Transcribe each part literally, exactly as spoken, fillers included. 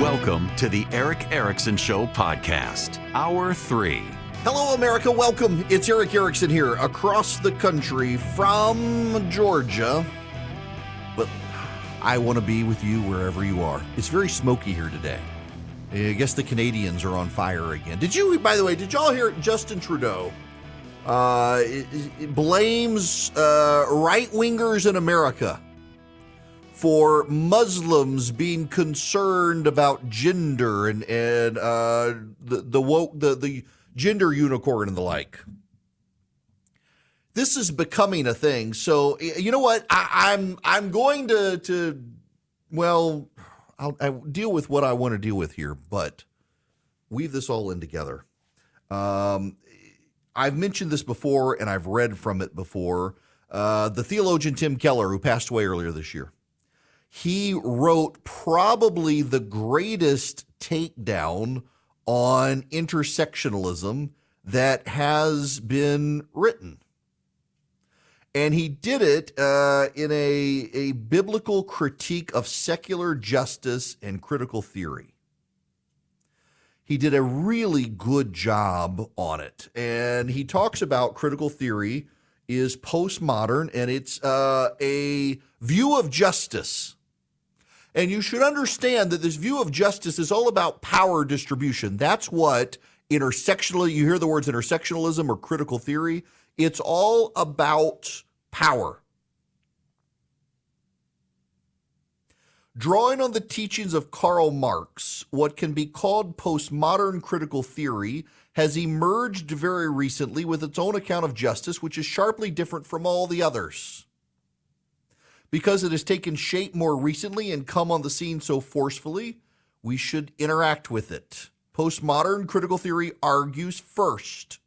Welcome to the Eric Erickson Show podcast, Hour three. Hello, America. Welcome. It's Eric Erickson here across the country from Georgia. But I want to be with you wherever you are. It's very smoky here today. I guess the Canadians are on fire again. Did you, by the way, did y'all hear Justin Trudeau uh, it, it blames uh, right-wingers in America for Muslims being concerned about gender and and uh, the the woke the the gender unicorn and the like. This is becoming a thing. So you know what? I, I'm I'm going to to well, I'll, I'll deal with what I want to deal with here, but weave this all in together. Um, I've mentioned this before, and I've read from it before. Uh, the theologian Tim Keller, who passed away earlier this year. He wrote probably the greatest takedown on intersectionalism that has been written. And he did it uh, in a, a biblical critique of secular justice and critical theory. He did a really good job on it. And he talks about critical theory is postmodern, and it's uh, a view of justice. And you should understand that this view of justice is all about power distribution. That's what intersectional, you hear the words intersectionalism or critical theory. It's all about power. Drawing on the teachings of Karl Marx, what can be called postmodern critical theory has emerged very recently with its own account of justice, which is sharply different from all the others, because it has taken shape more recently and come on the scene so forcefully, we should interact with it. Postmodern critical theory argues first,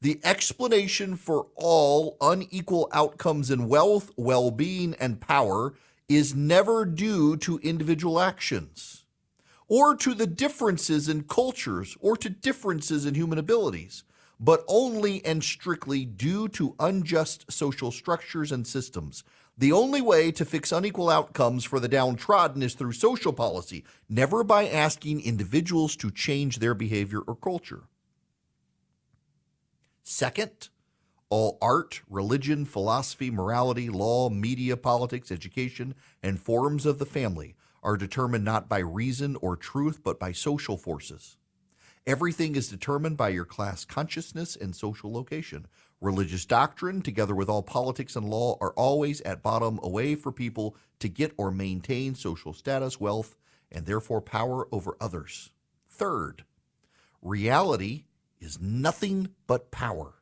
the explanation for all unequal outcomes in wealth, well-being, and power is never due to individual actions or to the differences in cultures or to differences in human abilities, but only and strictly due to unjust social structures and systems. The only way to fix unequal outcomes for the downtrodden is through social policy, never by asking individuals to change their behavior or culture. Second, all art, religion, philosophy, morality, law, media, politics, education, and forms of the family are determined not by reason or truth, but by social forces. Everything is determined by your class consciousness and social location. Religious doctrine, together with all politics and law, are always at bottom a way for people to get or maintain social status, wealth, and therefore power over others. Third, reality is nothing but power.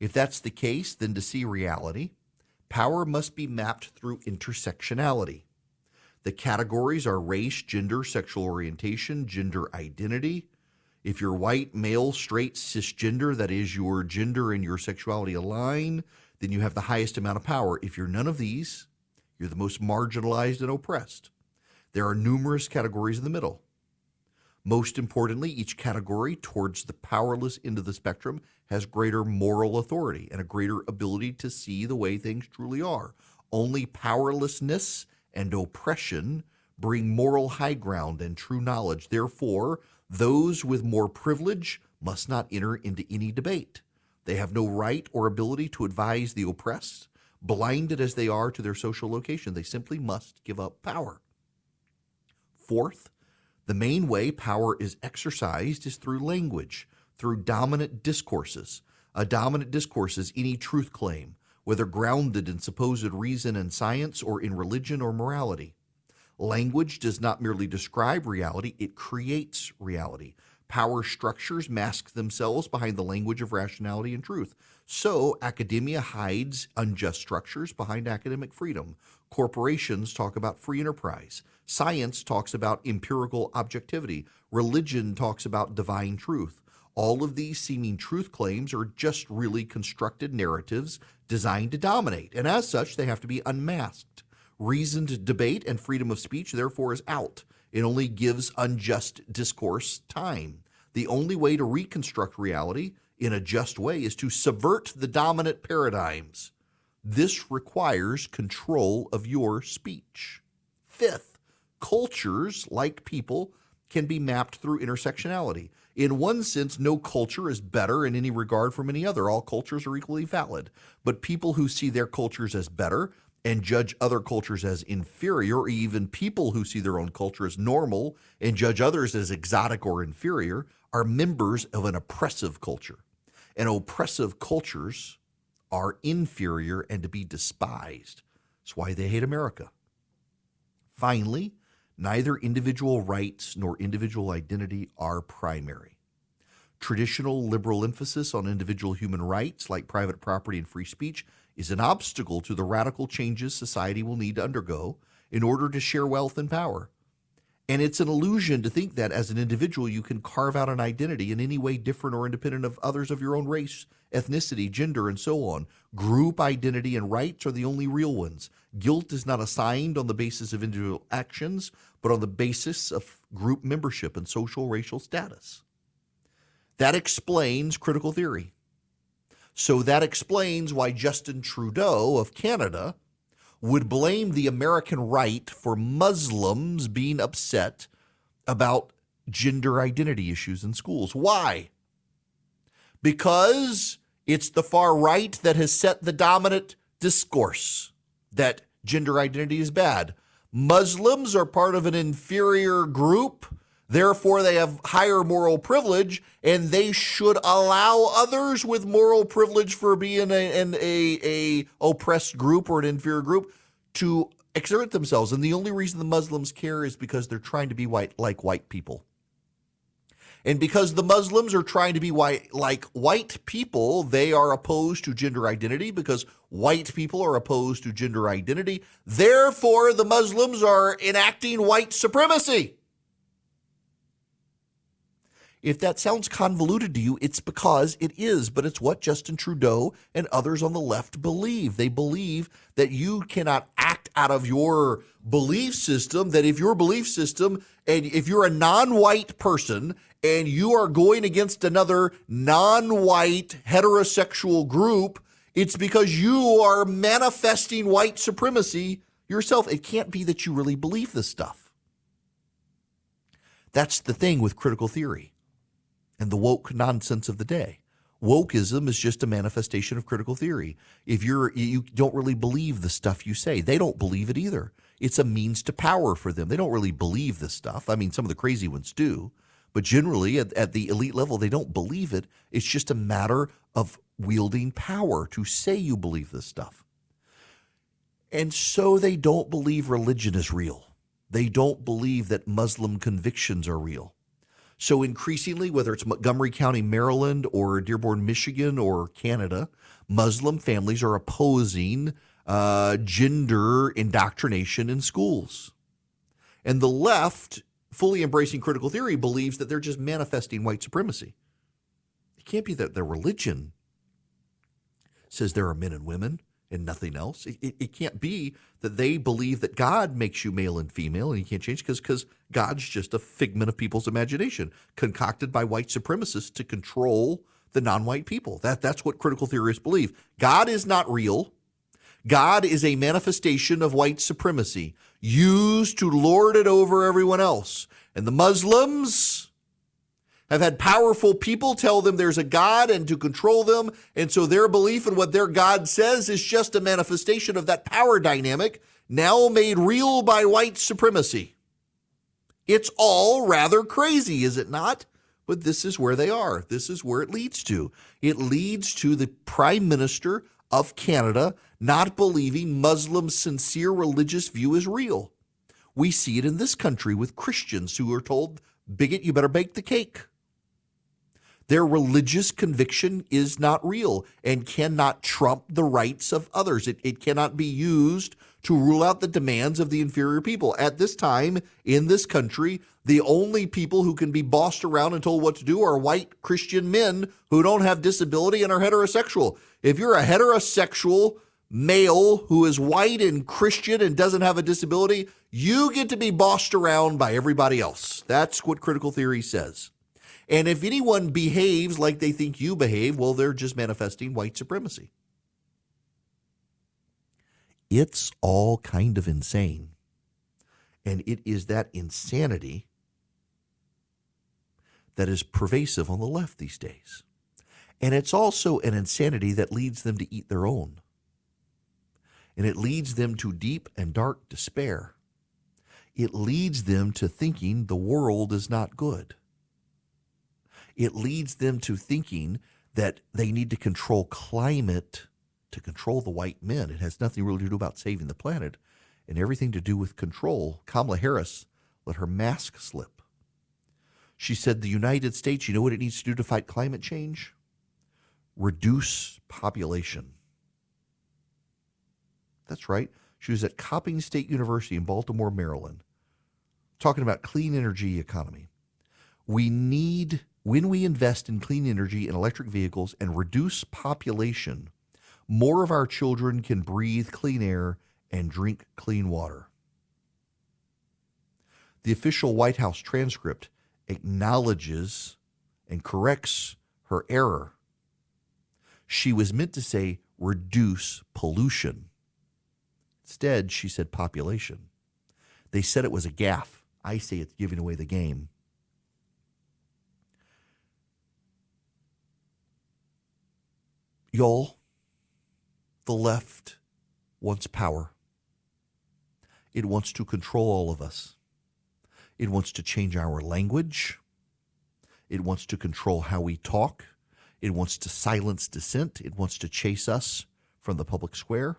If that's the case, then to see reality, power must be mapped through intersectionality. The categories are race, gender, sexual orientation, gender identity. If you're white, male, straight, cisgender, that is your gender and your sexuality align, then you have the highest amount of power. If you're none of these, you're the most marginalized and oppressed. There are numerous categories in the middle. Most importantly, each category towards the powerless end of the spectrum has greater moral authority and a greater ability to see the way things truly are. Only powerlessness and oppression bring moral high ground and true knowledge. Therefore, those with more privilege must not enter into any debate. They have no right or ability to advise the oppressed, blinded as they are to their social location. They simply must give up power. Fourth, the main way power is exercised is through language, through dominant discourses. A dominant discourse is any truth claim, whether grounded in supposed reason and science or in religion or morality. Language does not merely describe reality, it creates reality. Power structures mask themselves behind the language of rationality and truth. So academia hides unjust structures behind academic freedom. Corporations talk about free enterprise. Science talks about empirical objectivity. Religion talks about divine truth. All of these seeming truth claims are just really constructed narratives designed to dominate, and as such, they have to be unmasked. Reasoned debate and freedom of speech, therefore, is out. It only gives unjust discourse time. The only way to reconstruct reality in a just way is to subvert the dominant paradigms. This requires control of your speech. Fifth, cultures, like people, can be mapped through intersectionality. In one sense, no culture is better in any regard from any other. All cultures are equally valid. But people who see their cultures as better and judge other cultures as inferior, or even people who see their own culture as normal and judge others as exotic or inferior, are members of an oppressive culture. And oppressive cultures are inferior and to be despised. That's why they hate America. Finally, neither individual rights nor individual identity are primary. Traditional liberal emphasis on individual human rights, like private property and free speech, is an obstacle to the radical changes society will need to undergo in order to share wealth and power. And it's an illusion to think that as an individual you can carve out an identity in any way different or independent of others of your own race, ethnicity, gender, and so on. Group identity and rights are the only real ones. Guilt is not assigned on the basis of individual actions, but on the basis of group membership and social racial status. That explains critical theory. So that explains why Justin Trudeau of Canada would blame the American right for Muslims being upset about gender identity issues in schools. Why? Because it's the far right that has set the dominant discourse that gender identity is bad. Muslims are part of an inferior group. Therefore, they have higher moral privilege, and they should allow others with moral privilege for being an a, a oppressed group or an inferior group to exert themselves. And the only reason the Muslims care is because they're trying to be white like white people. And because the Muslims are trying to be white like white people, they are opposed to gender identity because white people are opposed to gender identity. Therefore, the Muslims are enacting white supremacy. If that sounds convoluted to you, it's because it is, but it's what Justin Trudeau and others on the left believe. They believe that you cannot act out of your belief system, that if your belief system, and if you're a non-white person and you are going against another non-white heterosexual group, it's because you are manifesting white supremacy yourself. It can't be that you really believe this stuff. That's the thing with critical theory and the woke nonsense of the day. Wokeism is just a manifestation of critical theory. If you're, you don't really believe the stuff you say, they don't believe it either. It's a means to power for them. They don't really believe this stuff. I mean, some of the crazy ones do, but generally at, at the elite level, they don't believe it. It's just a matter of wielding power to say you believe this stuff. And so they don't believe religion is real. They don't believe that Muslim convictions are real. So increasingly, whether it's Montgomery County, Maryland, or Dearborn, Michigan, or Canada, Muslim families are opposing uh, gender indoctrination in schools. And the left, fully embracing critical theory, believes that they're just manifesting white supremacy. It can't be that their religion says there are men and women and nothing else. It, it, it can't be that they believe that God makes you male and female and you can't change because because God's just a figment of people's imagination concocted by white supremacists to control the non-white people. That, that's what critical theorists believe. God is not real. God is a manifestation of white supremacy used to lord it over everyone else. And the Muslims have had powerful people tell them there's a God and to control them. And so their belief in what their God says is just a manifestation of that power dynamic, now made real by white supremacy. It's all rather crazy, is it not? But this is where they are. This is where it leads to. It leads to the Prime Minister of Canada not believing Muslims' sincere religious view is real. We see it in this country with Christians who are told, bigot, you better bake the cake. Their religious conviction is not real and cannot trump the rights of others. It, it cannot be used to rule out the demands of the inferior people. At this time, in this country, the only people who can be bossed around and told what to do are white Christian men who don't have disability and are heterosexual. If you're a heterosexual male who is white and Christian and doesn't have a disability, you get to be bossed around by everybody else. That's what critical theory says. And if anyone behaves like they think you behave, well, they're just manifesting white supremacy. It's all kind of insane. And it is that insanity that is pervasive on the left these days. And it's also an insanity that leads them to eat their own. And it leads them to deep and dark despair. It leads them to thinking the world is not good. It leads them to thinking that they need to control climate to control the white men. It has nothing really to do about saving the planet and everything to do with control. Kamala Harris let her mask slip. She said the United States, you know what it needs to do to fight climate change? Reduce population. That's right. She was at Coppin State University in Baltimore, Maryland, talking about clean energy economy. We need, when we invest in clean energy and electric vehicles and reduce population, more of our children can breathe clean air and drink clean water. The official White House transcript acknowledges and corrects her error. She was meant to say reduce pollution. Instead, she said population. They said it was a gaffe. I say it's giving away the game. Y'all, the left wants power. It wants to control all of us. It wants to change our language. It wants to control how we talk. It wants to silence dissent. It wants to chase us from the public square.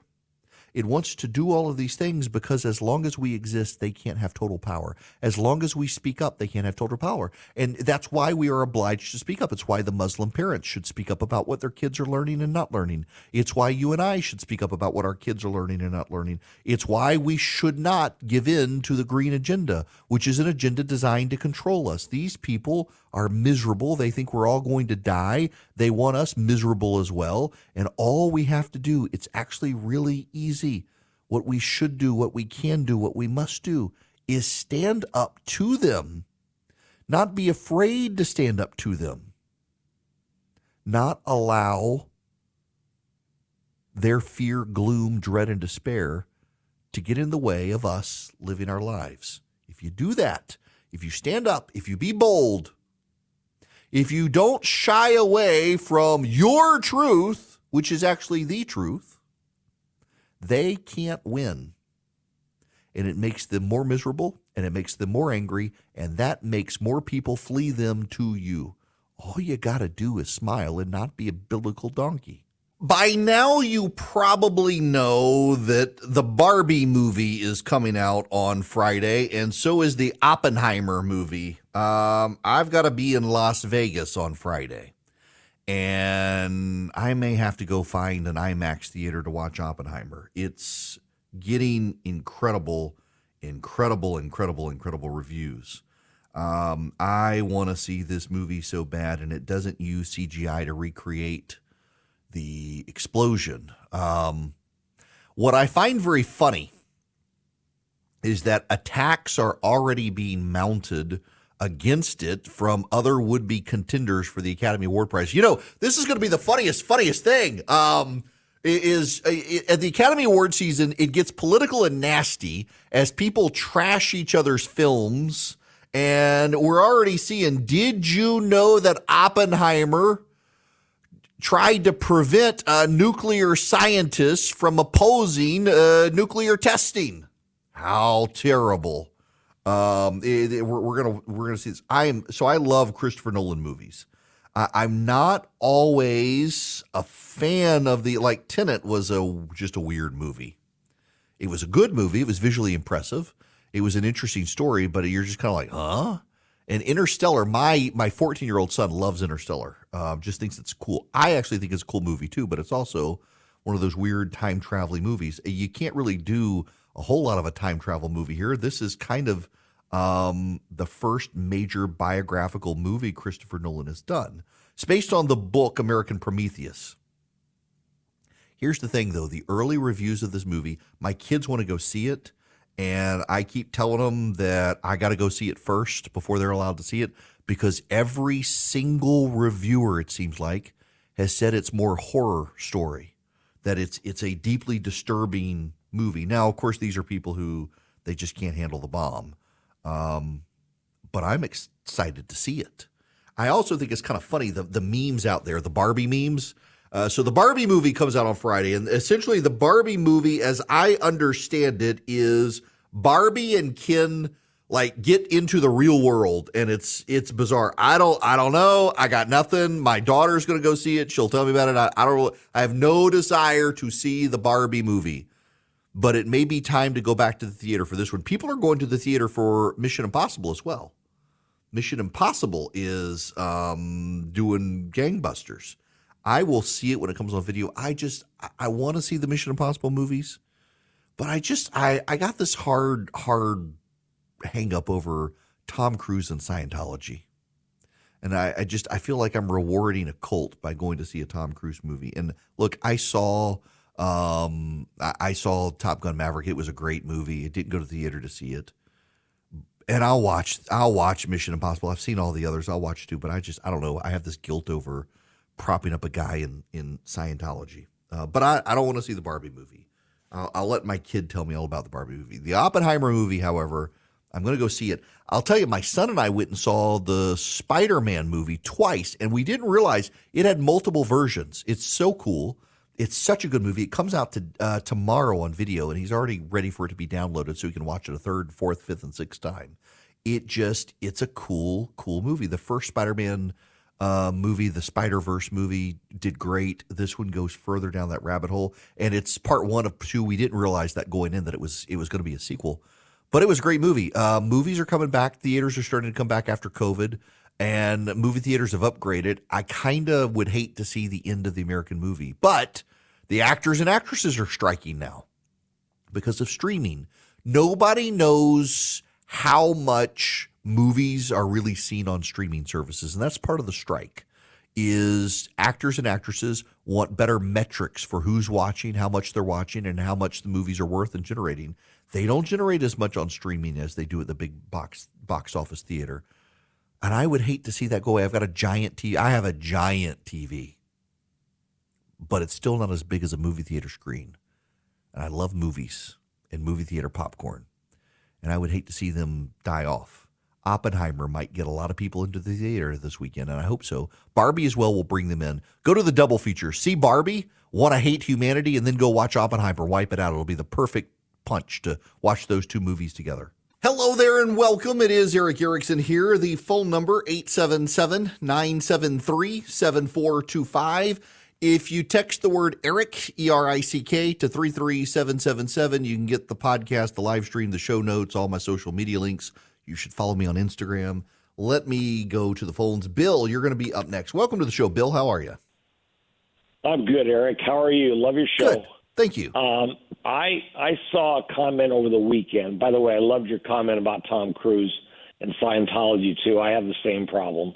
It wants to do all of these things because as long as we exist, they can't have total power. As long as we speak up, they can't have total power. And that's why we are obliged to speak up. It's why the Muslim parents should speak up about what their kids are learning and not learning. It's why you and I should speak up about what our kids are learning and not learning. It's why we should not give in to the green agenda, which is an agenda designed to control us. These people are miserable. They think we're all going to die. They want us miserable as well. And all we have to do, it's actually really easy. What we should do, what we can do, what we must do is stand up to them, not be afraid to stand up to them, not allow their fear, gloom, dread, and despair to get in the way of us living our lives. If you do that, if you stand up, if you be bold, if you don't shy away from your truth, which is actually the truth, they can't win. And it makes them more miserable, and it makes them more angry, and that makes more people flee them to you. All you got to do is smile and not be a biblical donkey. By now, you probably know that the Barbie movie is coming out on Friday, and so is the Oppenheimer movie. Um, I've got to be in Las Vegas on Friday, and I may have to go find an IMAX theater to watch Oppenheimer. It's getting incredible, incredible, incredible, incredible reviews. Um, I want to see this movie so bad, and it doesn't use C G I to recreate the explosion. Um, what I find very funny is that attacks are already being mounted against it from other would-be contenders for the Academy Award Prize. You know, this is going to be the funniest, funniest thing. Um, is it, at the Academy Award season, it gets political and nasty as people trash each other's films And we're already seeing, did you know that Oppenheimer tried to prevent uh, nuclear scientists from opposing uh, nuclear testing? How terrible. Um, it, it, we're, we're gonna we're gonna see this. I am so I love Christopher Nolan movies. Uh, I'm not always a fan of the like Tenet was a just a weird movie. It was a good movie. It was visually impressive. It was an interesting story, but you're just kind of like, huh? And Interstellar, my my fourteen-year-old son loves Interstellar, uh, just thinks it's cool. I actually think it's a cool movie too, but it's also one of those weird time-traveling movies. You can't really do a whole lot of a time travel movie here. This is kind of um, the first major biographical movie Christopher Nolan has done. It's based on the book American Prometheus. Here's the thing, though. The early reviews of this movie, my kids want to go see it. And I keep telling them that I got to go see it first before they're allowed to see it, because every single reviewer, it seems like, has said it's more horror story, that it's it's a deeply disturbing movie. Now, of course, these are people who they just can't handle the bomb. Um, but I'm excited to see it. I also think it's kind of funny, the, the memes out there, the Barbie memes. Uh, so the Barbie movie comes out on Friday, and essentially the Barbie movie, as I understand it, is Barbie and Ken like get into the real world, and it's it's bizarre. I don't I don't know. I got nothing. My daughter's gonna go see it. She'll tell me about it. I, I don't. I have no desire to see the Barbie movie, but it may be time to go back to the theater for this one. People are going to the theater for Mission Impossible as well. Mission Impossible is um, doing gangbusters. I will see it when it comes on video. I just, I want to see the Mission Impossible movies, but I just, I, I got this hard, hard hang up over Tom Cruise and Scientology. And I, I just, I feel like I'm rewarding a cult by going to see a Tom Cruise movie. And look, I saw, um, I, I saw Top Gun Maverick. It was a great movie. I didn't go to the theater to see it. And I'll watch, I'll watch Mission Impossible. I've seen all the others. I'll watch too, but I just, I don't know. I have this guilt over propping up a guy in, in Scientology. Uh, but I, I don't want to see the Barbie movie. I'll, I'll let my kid tell me all about the Barbie movie. The Oppenheimer movie, however, I'm going to go see it. I'll tell you, my son and I went and saw the Spider-Man movie twice, and we didn't realize it had multiple versions. It's so cool. It's such a good movie. It comes out to, uh, tomorrow on video, and he's already ready for it to be downloaded so he can watch it a third, fourth, fifth, and sixth time. It just, it's a cool, cool movie. The first Spider-Man Uh, movie, the Spider-Verse movie, did great. This one goes further down that rabbit hole, and it's part one of two. We didn't realize that going in that it was it was going to be a sequel, but it was a great movie. Uh, movies are coming back. Theaters are starting to come back after COVID, and movie theaters have upgraded. I kind of would hate to see the end of the American movie, but the actors and actresses are striking now because of streaming. Nobody knows how much movies are really seen on streaming services, and that's part of the strike, is actors and actresses want better metrics for who's watching, how much they're watching, and how much the movies are worth and generating. They don't generate as much on streaming as they do at the big box box office theater. And I would hate to see that go away. I've got a giant T V. I have a giant T V, but it's still not as big as a movie theater screen. And I love movies and movie theater popcorn, and I would hate to see them die off. Oppenheimer might get a lot of people into the theater this weekend, and I hope so. Barbie as well will bring them in. Go to the double feature. See Barbie, want to hate humanity, and then go watch Oppenheimer. Wipe it out. It'll be the perfect punch to watch those two movies together. Hello there and welcome. It is Eric Erickson here. The phone number, eight seven seven, nine seven three, seven four two five. If you text the word ERIC, E R I C K, to three three seven seven seven, you can get the podcast, the live stream, the show notes, all my social media links. You should follow me on Instagram. Let me go to the phones. Bill, you're going to be up next. Welcome to the show, Bill. How are you? I'm good, Eric. How are you? Love your show. Good. Thank you. Um, I I saw a comment over the weekend. By the way, I loved your comment about Tom Cruise and Scientology, too. I have the same problem.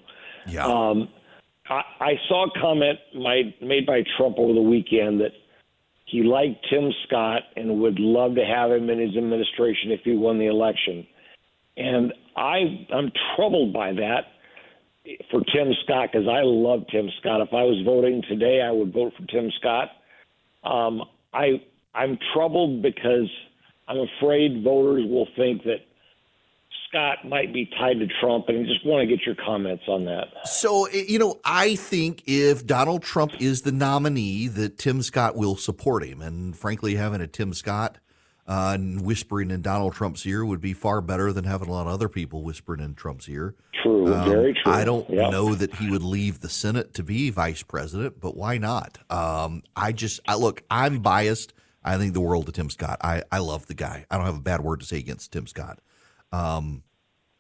Yeah. Um, I, I saw a comment my, made by Trump over the weekend that he liked Tim Scott and would love to have him in his administration if he won the election. And I, I'm troubled by that for Tim Scott, because I love Tim Scott. If I was voting today, I would vote for Tim Scott. Um, I, I'm troubled because I'm afraid voters will think that Scott might be tied to Trump, and I just want to get your comments on that. So, you know, I think if Donald Trump is the nominee, that Tim Scott will support him. And frankly, having a Tim Scott uh, whispering in Donald Trump's ear would be far better than having a lot of other people whispering in Trump's ear. True, um, very true. I don't yep. know that he would leave the Senate to be vice president, but why not? Um, I just, I, look, I'm biased. I think the world of Tim Scott. I, I love the guy. I don't have a bad word to say against Tim Scott. Um,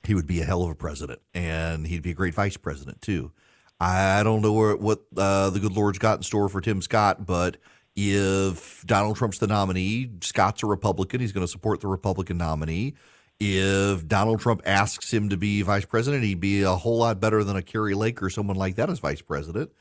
he would be a hell of a president, and he'd be a great vice president too. I don't know where, what uh, the good Lord's got in store for Tim Scott, but if Donald Trump's the nominee, Scott's a Republican. He's going to support the Republican nominee. If Donald Trump asks him to be vice president, he'd be a whole lot better than a Kerry Lake or someone like that as vice president.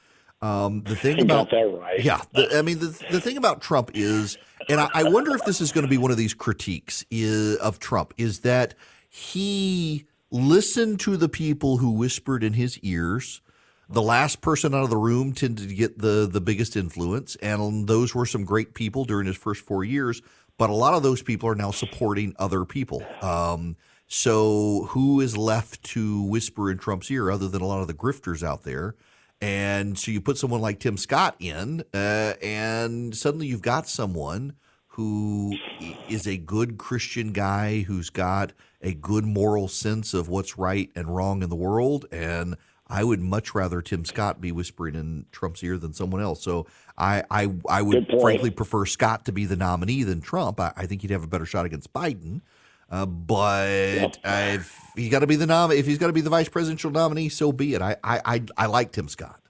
Um, the thing about that, right? Yeah, the, I mean, the the thing about Trump is, and I, I wonder if this is going to be one of these critiques is, of Trump, is that he listened to the people who whispered in his ears. The last person out of the room tended to get the the biggest influence, and those were some great people during his first four years. But a lot of those people are now supporting other people. Um, so who is left to whisper in Trump's ear other than a lot of the grifters out there? And so you put someone like Tim Scott in, uh, and suddenly you've got someone who is a good Christian guy who's got a good moral sense of what's right and wrong in the world. And I would much rather Tim Scott be whispering in Trump's ear than someone else. So I I, I would frankly prefer Scott to be the nominee than Trump. I, I think he'd have a better shot against Biden. Uh, but yep. uh, if he got to be the nom- if he's got to be the vice presidential nominee, so be it. I I I, I like Tim Scott.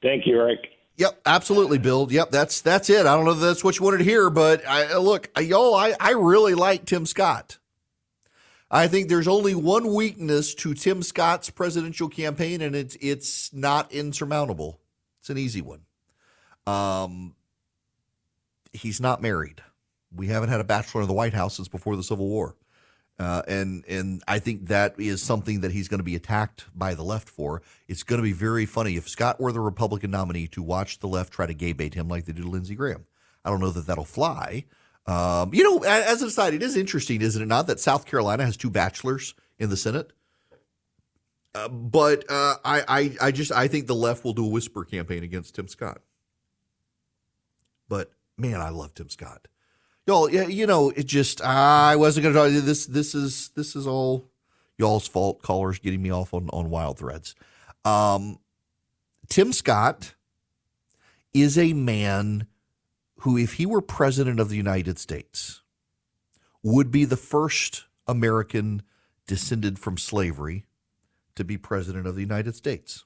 Thank you, Rick. Yep, absolutely, Bill. Yep, that's that's it. I don't know if that's what you wanted to hear, but I, look, y'all, I, I really like Tim Scott. I think there's only one weakness to Tim Scott's presidential campaign, and it's it's not insurmountable. It's an easy one. Um, he's not married. We haven't had a bachelor in the White House since before the Civil War. Uh, and and I think that is something that he's going to be attacked by the left for. It's going to be very funny if Scott were the Republican nominee to watch the left try to gay bait him like they do to Lindsey Graham. I don't know that that'll fly. Um, you know, as an aside, it is interesting, isn't it not, that South Carolina has two bachelors in the Senate? Uh, but uh, I, I, I just I think the left will do a whisper campaign against Tim Scott. But, man, I love Tim Scott. Y'all, you know, it just, I wasn't going to talk to you. This, this is, this is all y'all's fault, callers getting me off on, on wild threads. Um, Tim Scott is a man who, if he were president of the United States, would be the first American descended from slavery to be president of the United States.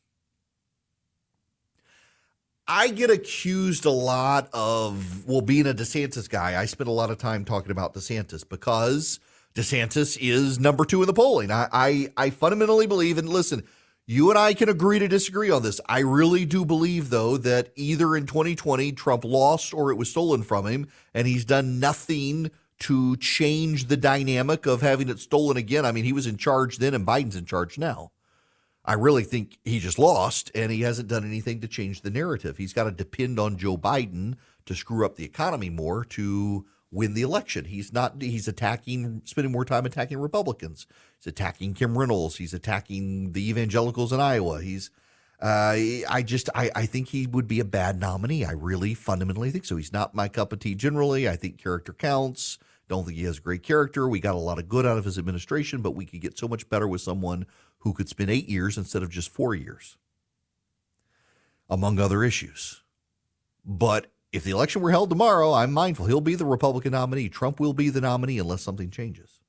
I get accused a lot of, well, being a DeSantis guy. I spend a lot of time talking about DeSantis because DeSantis is number two in the polling. I, I, I fundamentally believe, and listen, you and I can agree to disagree on this. I really do believe, though, that either in twenty twenty, Trump lost or it was stolen from him, and he's done nothing to change the dynamic of having it stolen again. I mean, he was in charge then, and Biden's in charge now. I really think he just lost, and he hasn't done anything to change the narrative. He's got to depend on Joe Biden to screw up the economy more to win the election. He's not, he's attacking, spending more time attacking Republicans. He's attacking Kim Reynolds. He's attacking the evangelicals in Iowa. He's, uh, I just, I, I think he would be a bad nominee. I really fundamentally think so. He's not my cup of tea generally. I think character counts. Don't think he has great character. We got a lot of good out of his administration, but we could get so much better with someone who could spend eight years instead of just four years, among other issues. But if the election were held tomorrow, I'm mindful he'll be the Republican nominee. Trump will be the nominee unless something changes.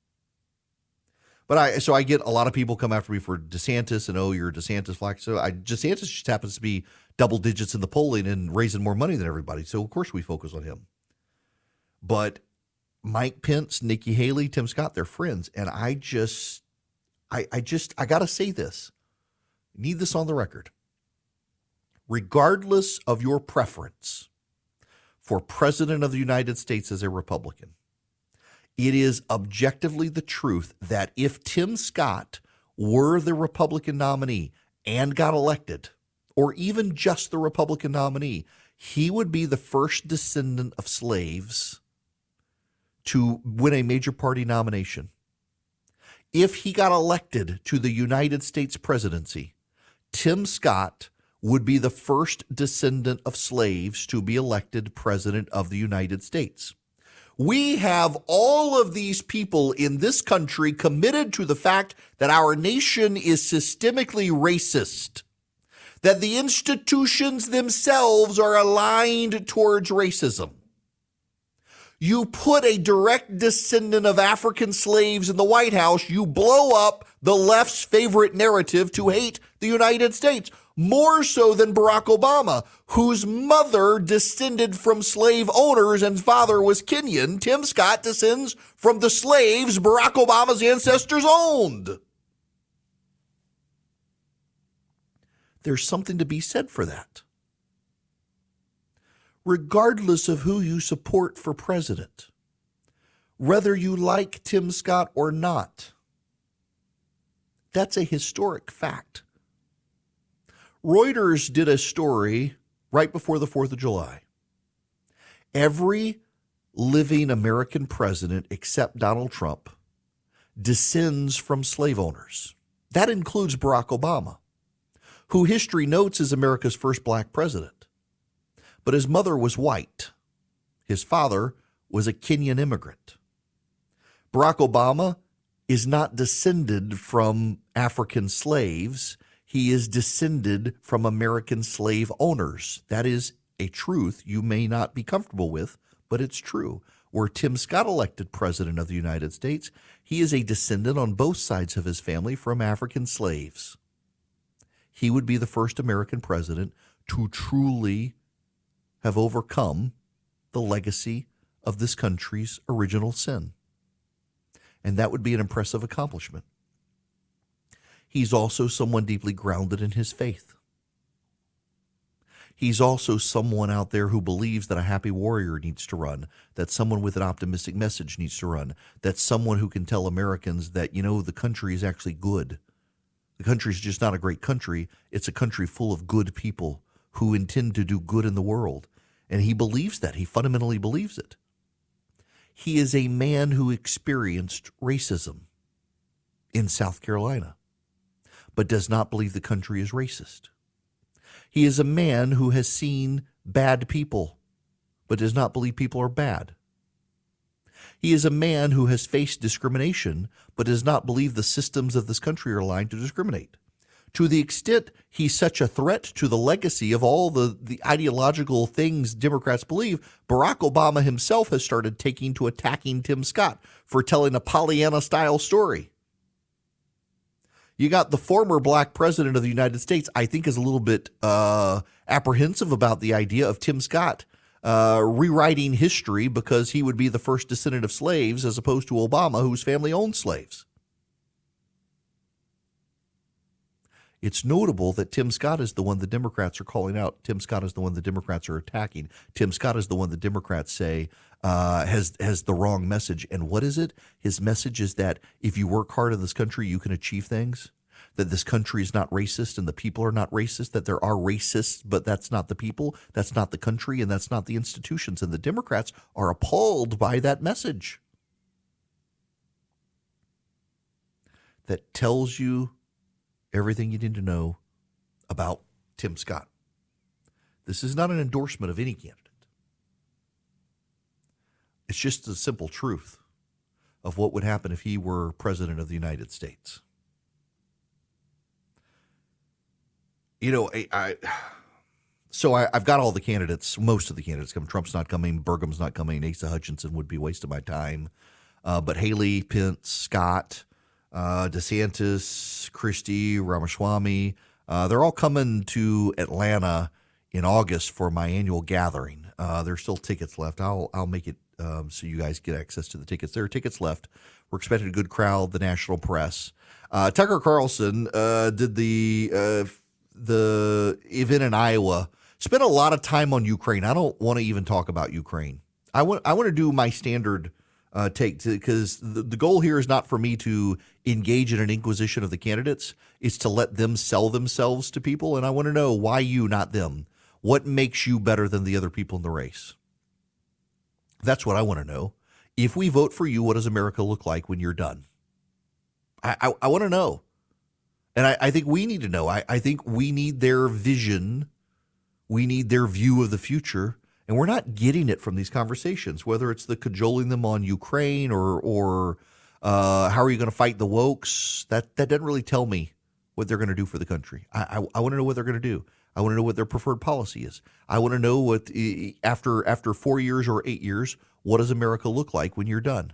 But I, so I get a lot of people come after me for DeSantis and, oh, you're a DeSantis flag. So I, DeSantis just happens to be double digits in the polling and raising more money than everybody. So of course we focus on him. But Mike Pence, Nikki Haley, Tim Scott, they're friends. And I just, I, I just, I got to say this, need this on the record. Regardless of your preference for president of the United States as a Republican, it is objectively the truth that if Tim Scott were the Republican nominee and got elected, or even just the Republican nominee, he would be the first descendant of slaves to win a major party nomination. If he got elected to the United States presidency, Tim Scott would be the first descendant of slaves to be elected president of the United States. We have all of these people in this country committed to the fact that our nation is systemically racist, that the institutions themselves are aligned towards racism. You put a direct descendant of African slaves in the White House, you blow up the left's favorite narrative to hate the United States, more so than Barack Obama, whose mother descended from slave owners and father was Kenyan. Tim Scott descends from the slaves Barack Obama's ancestors owned. There's something to be said for that. Regardless of who you support for president, whether you like Tim Scott or not, that's a historic fact. Reuters did a story right before the fourth of July. Every living American president except Donald Trump descends from slave owners. That includes Barack Obama, who history notes is America's first black president. But his mother was white. His father was a Kenyan immigrant. Barack Obama is not descended from African slaves. He is descended from American slave owners. That is a truth you may not be comfortable with, but it's true. Were Tim Scott elected president of the United States, he is a descendant on both sides of his family from African slaves. He would be the first American president to truly have overcome the legacy of this country's original sin. And that would be an impressive accomplishment. He's also someone deeply grounded in his faith. He's also someone out there who believes that a happy warrior needs to run, that someone with an optimistic message needs to run, that someone who can tell Americans that, you know, the country is actually good. The country's just not a great country. It's a country full of good people who intend to do good in the world. And he believes that. He fundamentally believes it. He is a man who experienced racism in South Carolina, but does not believe the country is racist. He is a man who has seen bad people, but does not believe people are bad. He is a man who has faced discrimination, but does not believe the systems of this country are aligned to discriminate. To the extent he's such a threat to the legacy of all the, the ideological things Democrats believe, Barack Obama himself has started taking to attacking Tim Scott for telling a Pollyanna-style story. You got the former black president of the United States, I think, is a little bit uh, apprehensive about the idea of Tim Scott Uh, rewriting history because he would be the first descendant of slaves as opposed to Obama, whose family owned slaves. It's notable that Tim Scott is the one the Democrats are calling out. Tim Scott is the one the Democrats are attacking. Tim Scott is the one the Democrats say uh, has, has the wrong message. And what is it? His message is that if you work hard in this country, you can achieve things, that this country is not racist and the people are not racist, that there are racists, but that's not the people, that's not the country, and that's not the institutions. And the Democrats are appalled by that message. That tells you everything you need to know about Tim Scott. This is not an endorsement of any candidate. It's just the simple truth of what would happen if he were president of the United States. You know, I, I so I, I've got all the candidates, most of the candidates coming. Trump's not coming. Burgum's not coming. Asa Hutchinson would be a waste of my time. Uh, but Haley, Pence, Scott, uh, DeSantis, Christie, Ramaswamy, uh, they're all coming to Atlanta in August for my annual gathering. Uh, there's still tickets left. I'll I'll make it um, so you guys get access to the tickets. There are tickets left. We're expecting a good crowd, the national press. Uh, Tucker Carlson uh, did the uh, – the event in Iowa, spent a lot of time on Ukraine. I don't want to even talk about Ukraine. I want I want to do my standard uh, take because the, the goal here is not for me to engage in an inquisition of the candidates. It's to let them sell themselves to people. And I want to know why you, not them. What makes you better than the other people in the race? That's what I want to know. If we vote for you, what does America look like when you're done? I I, I want to know. And I, I think we need to know. I, I think we need their vision. We need their view of the future. And we're not getting it from these conversations, whether it's the cajoling them on Ukraine or or uh, how are you going to fight the wokes. That that doesn't really tell me what they're going to do for the country. I, I, I want to know what they're going to do. I want to know what their preferred policy is. I want to know what after after four years or eight years, what does America look like when you're done?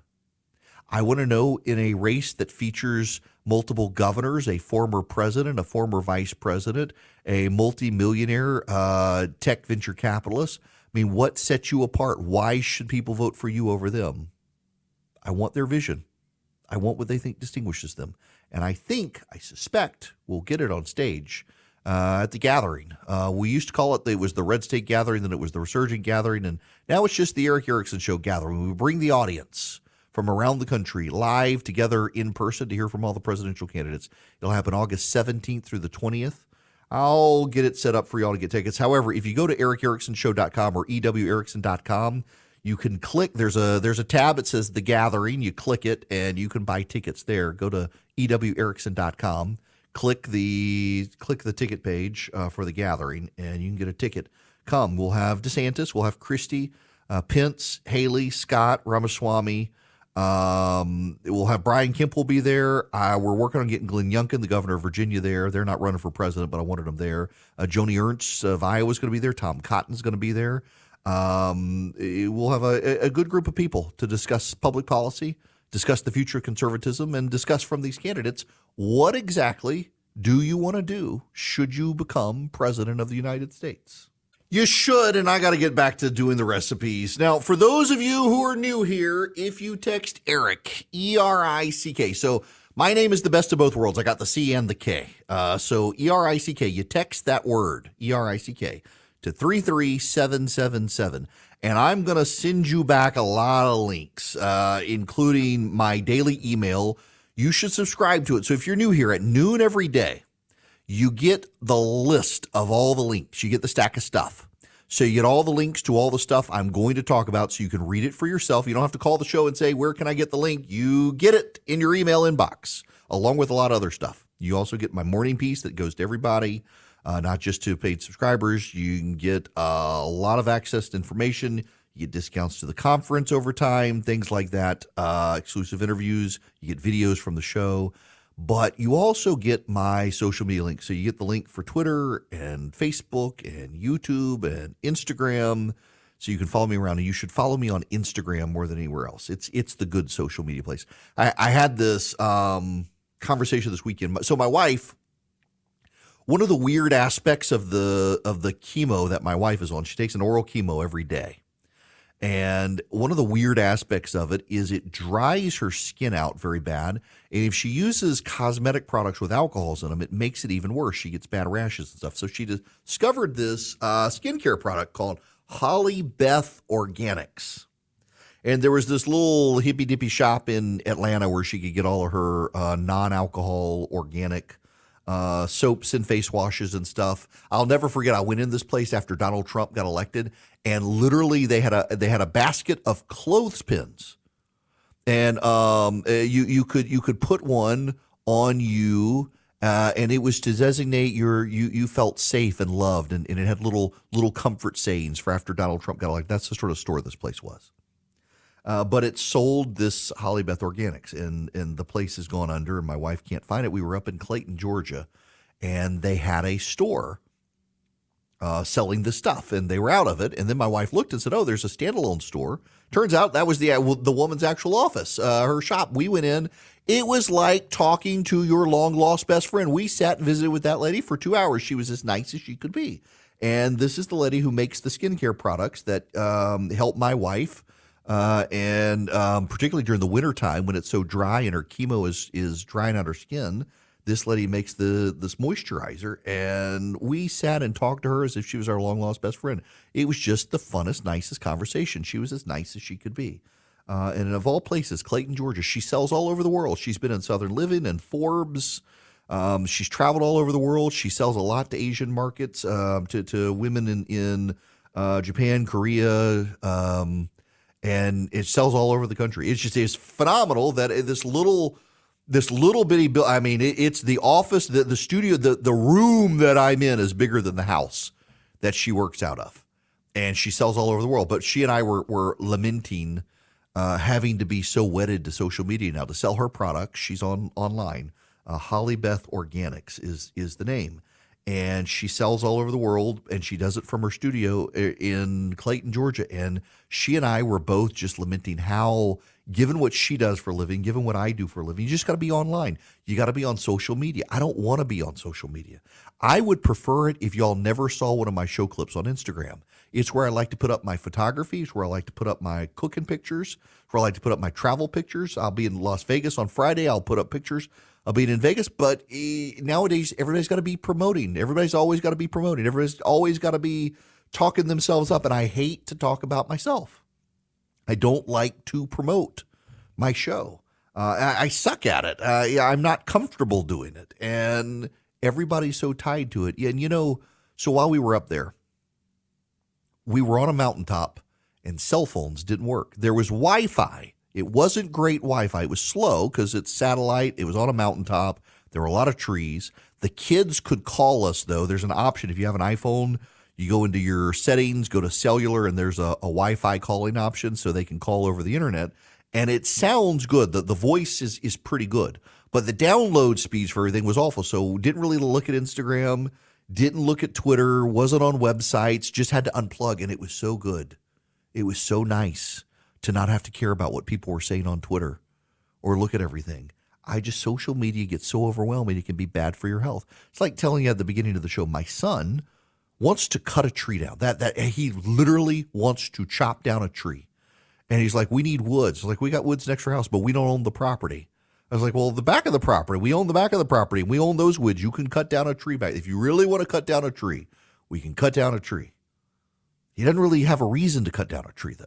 I want to know in a race that features multiple governors, a former president, a former vice president, a multimillionaire uh, tech venture capitalist. I mean, what sets you apart? Why should people vote for you over them? I want their vision. I want what they think distinguishes them. And I think, I suspect, we'll get it on stage uh, at the gathering. Uh, we used to call it, it was the Red State Gathering, then it was the Resurgent Gathering, and now it's just the Eric Erickson Show Gathering. We bring the audience from around the country, live together in person to hear from all the presidential candidates. It'll happen August seventeenth through the twentieth. I'll get it set up for y'all to get tickets. However, if you go to eric erickson show dot com or e w erickson dot com, you can click. There's a there's a tab that says The Gathering. You click it, and you can buy tickets there. Go to e w erickson dot com, click the click the ticket page uh, for The Gathering, and you can get a ticket. Come. We'll have DeSantis. We'll have Christie, uh, Pence, Haley, Scott, Ramaswamy. Um, we'll have Brian Kemp will be there. Uh, we're working on getting Glenn Youngkin, the governor of Virginia, there. They're not running for president, but I wanted them there. Uh, Joni Ernst of Iowa is going to be there. Tom Cotton's going to be there. Um, we'll have a, a good group of people to discuss public policy, discuss the future of conservatism, and discuss from these candidates, what exactly do you want to do should you become president of the United States? You should, and I got to get back to doing the recipes. Now, for those of you who are new here, if you text Eric, E R I C K. So my name is the best of both worlds. I got the C and the K. Uh, so E R I C K, you text that word, E R I C K, to three three seven seven seven. And I'm going to send you back a lot of links, uh, including my daily email. You should subscribe to it. So if you're new here at noon every day, you get the list of all the links. You get the stack of stuff. So you get all the links to all the stuff I'm going to talk about so you can read it for yourself. You don't have to call the show and say, where can I get the link? You get it in your email inbox, along with a lot of other stuff. You also get my morning piece that goes to everybody, uh, not just to paid subscribers. You can get uh, a lot of access to information. You get discounts to the conference over time, things like that, uh, exclusive interviews. You get videos from the show. But you also get my social media link. So you get the link for Twitter and Facebook and YouTube and Instagram. So you can follow me around, and you should follow me on Instagram more than anywhere else. It's it's the good social media place. I, I had this um, conversation this weekend. So my wife, one of the weird aspects of the of the chemo that my wife is on, she takes an oral chemo every day. And one of the weird aspects of it is it dries her skin out very bad. And if she uses cosmetic products with alcohols in them, it makes it even worse. She gets bad rashes and stuff. So she discovered this uh, skincare product called Holly Beth Organics. And there was this little hippy-dippy shop in Atlanta where she could get all of her uh, non-alcohol organic Uh, soaps and face washes and stuff. I'll never forget. I went in this place after Donald Trump got elected, and literally they had a they had a basket of clothespins, and um, you you could you could put one on you, uh, and it was to designate your you you felt safe and loved, and, and it had little little comfort sayings for after Donald Trump got elected. That's the sort of store this place was. Uh, but it sold this Holly Beth Organics, and and the place has gone under, and my wife can't find it. We were up in Clayton, Georgia, and they had a store uh, selling this stuff, and they were out of it. And then my wife looked and said, "Oh, there's a standalone store." Turns out that was the the woman's actual office, uh, her shop. We went in. It was like talking to your long lost best friend. We sat and visited with that lady for two hours. She was as nice as she could be, and this is the lady who makes the skincare products that um, help my wife. Uh, and um, particularly during the wintertime when it's so dry and her chemo is is drying out her skin, this lady makes the this moisturizer. And we sat and talked to her as if she was our long-lost best friend. It was just the funnest, nicest conversation. She was as nice as she could be. Uh, and of all places, Clayton, Georgia, she sells all over the world. She's been in Southern Living and Forbes. Um, she's traveled all over the world. She sells a lot to Asian markets, um, to, to women in, in uh, Japan, Korea, um, and it sells all over the country. It's just it's phenomenal that this little this little bitty bill. I mean, it, it's the office, the the studio, the the room that I'm in is bigger than the house that she works out of, and she sells all over the world. But she and I were were lamenting uh, having to be so wedded to social media now to sell her products. She's on online. Uh, Holly Beth Organics is is the name. And she sells all over the world, and she does it from her studio in Clayton, Georgia. And she and I were both just lamenting how, given what she does for a living, given what I do for a living, you just got to be online. You got to be on social media. I don't want to be on social media. I would prefer it if y'all never saw one of my show clips on Instagram. It's where I like to put up my photography. It's where I like to put up my cooking pictures. It's where I like to put up my travel pictures. I'll be in Las Vegas on Friday. I'll put up pictures. I'll be in Vegas, but eh, nowadays everybody's got to be promoting. Everybody's always got to be promoting. Everybody's always got to be talking themselves up, and I hate to talk about myself. I don't like to promote my show. Uh, I, I suck at it. Uh, yeah, I'm not comfortable doing it, and everybody's so tied to it. And, you know, so while we were up there, we were on a mountaintop, and cell phones didn't work. There was Wi-Fi. It wasn't great Wi-Fi. It was slow because it's satellite. It was on a mountaintop. There were a lot of trees. The kids could call us, though. There's an option. If you have an iPhone, you go into your settings, go to cellular, and there's a, a Wi-Fi calling option so they can call over the internet. And it sounds good. The, the voice is, is pretty good. But the download speeds for everything was awful. So didn't really look at Instagram, didn't look at Twitter, wasn't on websites, just had to unplug. And it was so good. It was so nice to not have to care about what people were saying on Twitter or look at everything. I just, social media gets so overwhelming, it can be bad for your health. It's like telling you at the beginning of the show, my son wants to cut a tree down. That that he literally wants to chop down a tree. And he's like, we need woods. Like, we got woods next to our house, but we don't own the property. I was like, well, the back of the property, we own the back of the property. We own those woods. You can cut down a tree back. If you really want to cut down a tree, we can cut down a tree. He doesn't really have a reason to cut down a tree, though.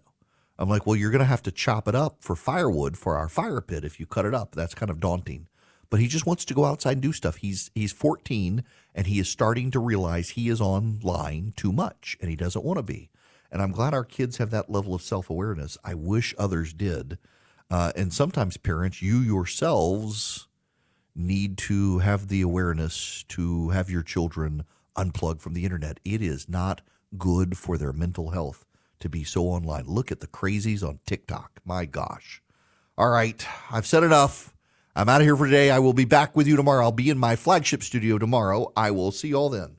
I'm like, well, you're going to have to chop it up for firewood for our fire pit if you cut it up. That's kind of daunting. But he just wants to go outside and do stuff. He's he's fourteen, and he is starting to realize he is online too much, and he doesn't want to be. And I'm glad our kids have that level of self-awareness. I wish others did. Uh, and sometimes parents, you yourselves need to have the awareness to have your children unplug from the internet. It is not good for their mental health to be so online. Look at the crazies on TikTok. My gosh. All right. I've said enough. I'm out of here for today. I will be back with you tomorrow. I'll be in my flagship studio tomorrow. I will see you all then.